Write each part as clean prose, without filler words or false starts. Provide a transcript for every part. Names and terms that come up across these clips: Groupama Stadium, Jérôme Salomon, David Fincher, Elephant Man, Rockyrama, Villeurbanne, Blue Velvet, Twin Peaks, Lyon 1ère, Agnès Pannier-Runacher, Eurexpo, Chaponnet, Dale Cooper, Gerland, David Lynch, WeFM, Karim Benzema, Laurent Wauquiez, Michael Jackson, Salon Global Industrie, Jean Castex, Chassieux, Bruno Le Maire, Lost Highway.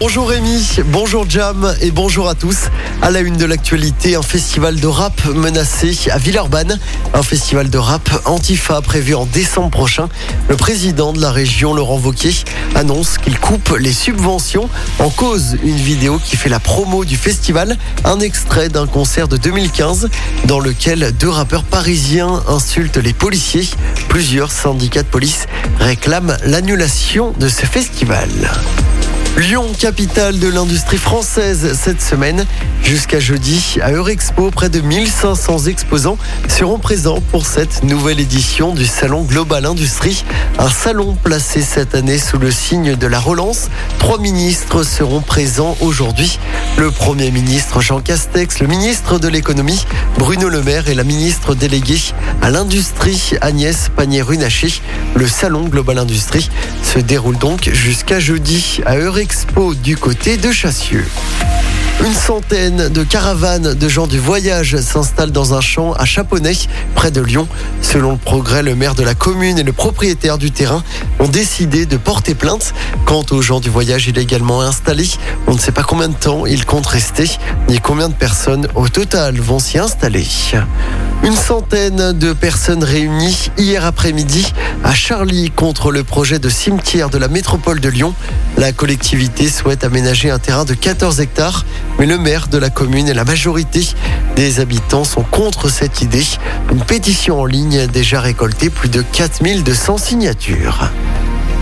Bonjour Rémi, bonjour Jam et bonjour à tous. À la une de l'actualité, un festival de rap menacé à Villeurbanne. Un festival de rap antifa prévu en décembre prochain. Le président de la région, Laurent Wauquiez, annonce qu'il coupe les subventions. En cause, une vidéo qui fait la promo du festival. Un extrait d'un concert de 2015 dans lequel deux rappeurs parisiens insultent les policiers. Plusieurs syndicats de police réclament l'annulation de ce festival. Lyon, capitale de l'industrie française cette semaine. Jusqu'à jeudi, à Eurexpo, près de 1500 exposants seront présents pour cette nouvelle édition du Salon Global Industrie. Un salon placé cette année sous le signe de la relance. 3 ministres seront présents aujourd'hui. Le Premier ministre Jean Castex, le ministre de l'économie Bruno Le Maire et la ministre déléguée à l'industrie Agnès Pannier-Runacher. Le Salon Global Industrie se déroule donc jusqu'à jeudi à Eurexpo du côté de Chassieux. Une centaine de caravanes de gens du voyage s'installent dans un champ à Chaponnet, près de Lyon. Selon Le Progrès, le maire de la commune et le propriétaire du terrain ont décidé de porter plainte. Quant aux gens du voyage illégalement installés, on ne sait pas combien de temps ils comptent rester, ni combien de personnes au total vont s'y installer. Une centaine de personnes réunies hier après-midi à Charlie contre le projet de cimetière de la métropole de Lyon. La collectivité souhaite aménager un terrain de 14 hectares, mais le maire de la commune et la majorité des habitants sont contre cette idée. Une pétition en ligne a déjà récolté plus de 4200 signatures.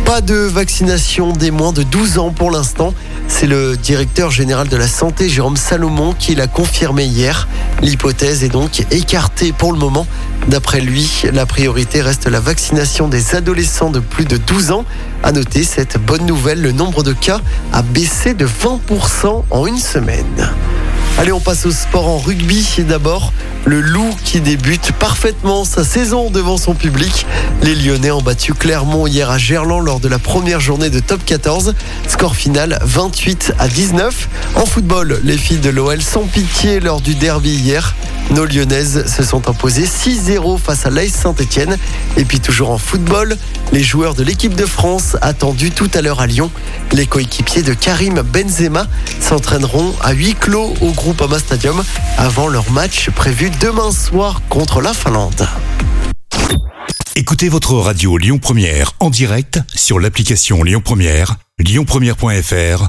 Pas de vaccination des moins de 12 ans pour l'instant. C'est le directeur général de la santé, Jérôme Salomon, qui l'a confirmé hier. L'hypothèse est donc écartée pour le moment. D'après lui, la priorité reste la vaccination des adolescents de plus de 12 ans. À noter cette bonne nouvelle, le nombre de cas a baissé de 20% en une semaine. Allez, on passe au sport en rugby. D'abord, le Loup qui débute parfaitement sa saison devant son public. Les Lyonnais ont battu Clermont hier à Gerland lors de la première journée de top 14. Score final 28-19. En football, les filles de l'OL sans pitié lors du derby hier. Nos Lyonnaises se sont imposées 6-0 face à l'AS Saint-Etienne. Et puis toujours en football, les joueurs de l'équipe de France attendus tout à l'heure à Lyon. Les coéquipiers de Karim Benzema s'entraîneront à huis clos au Groupama Stadium avant leur match prévu demain soir contre la Finlande. Écoutez votre radio Lyon 1ère en direct sur l'application Lyon 1ère, lyonpremière.fr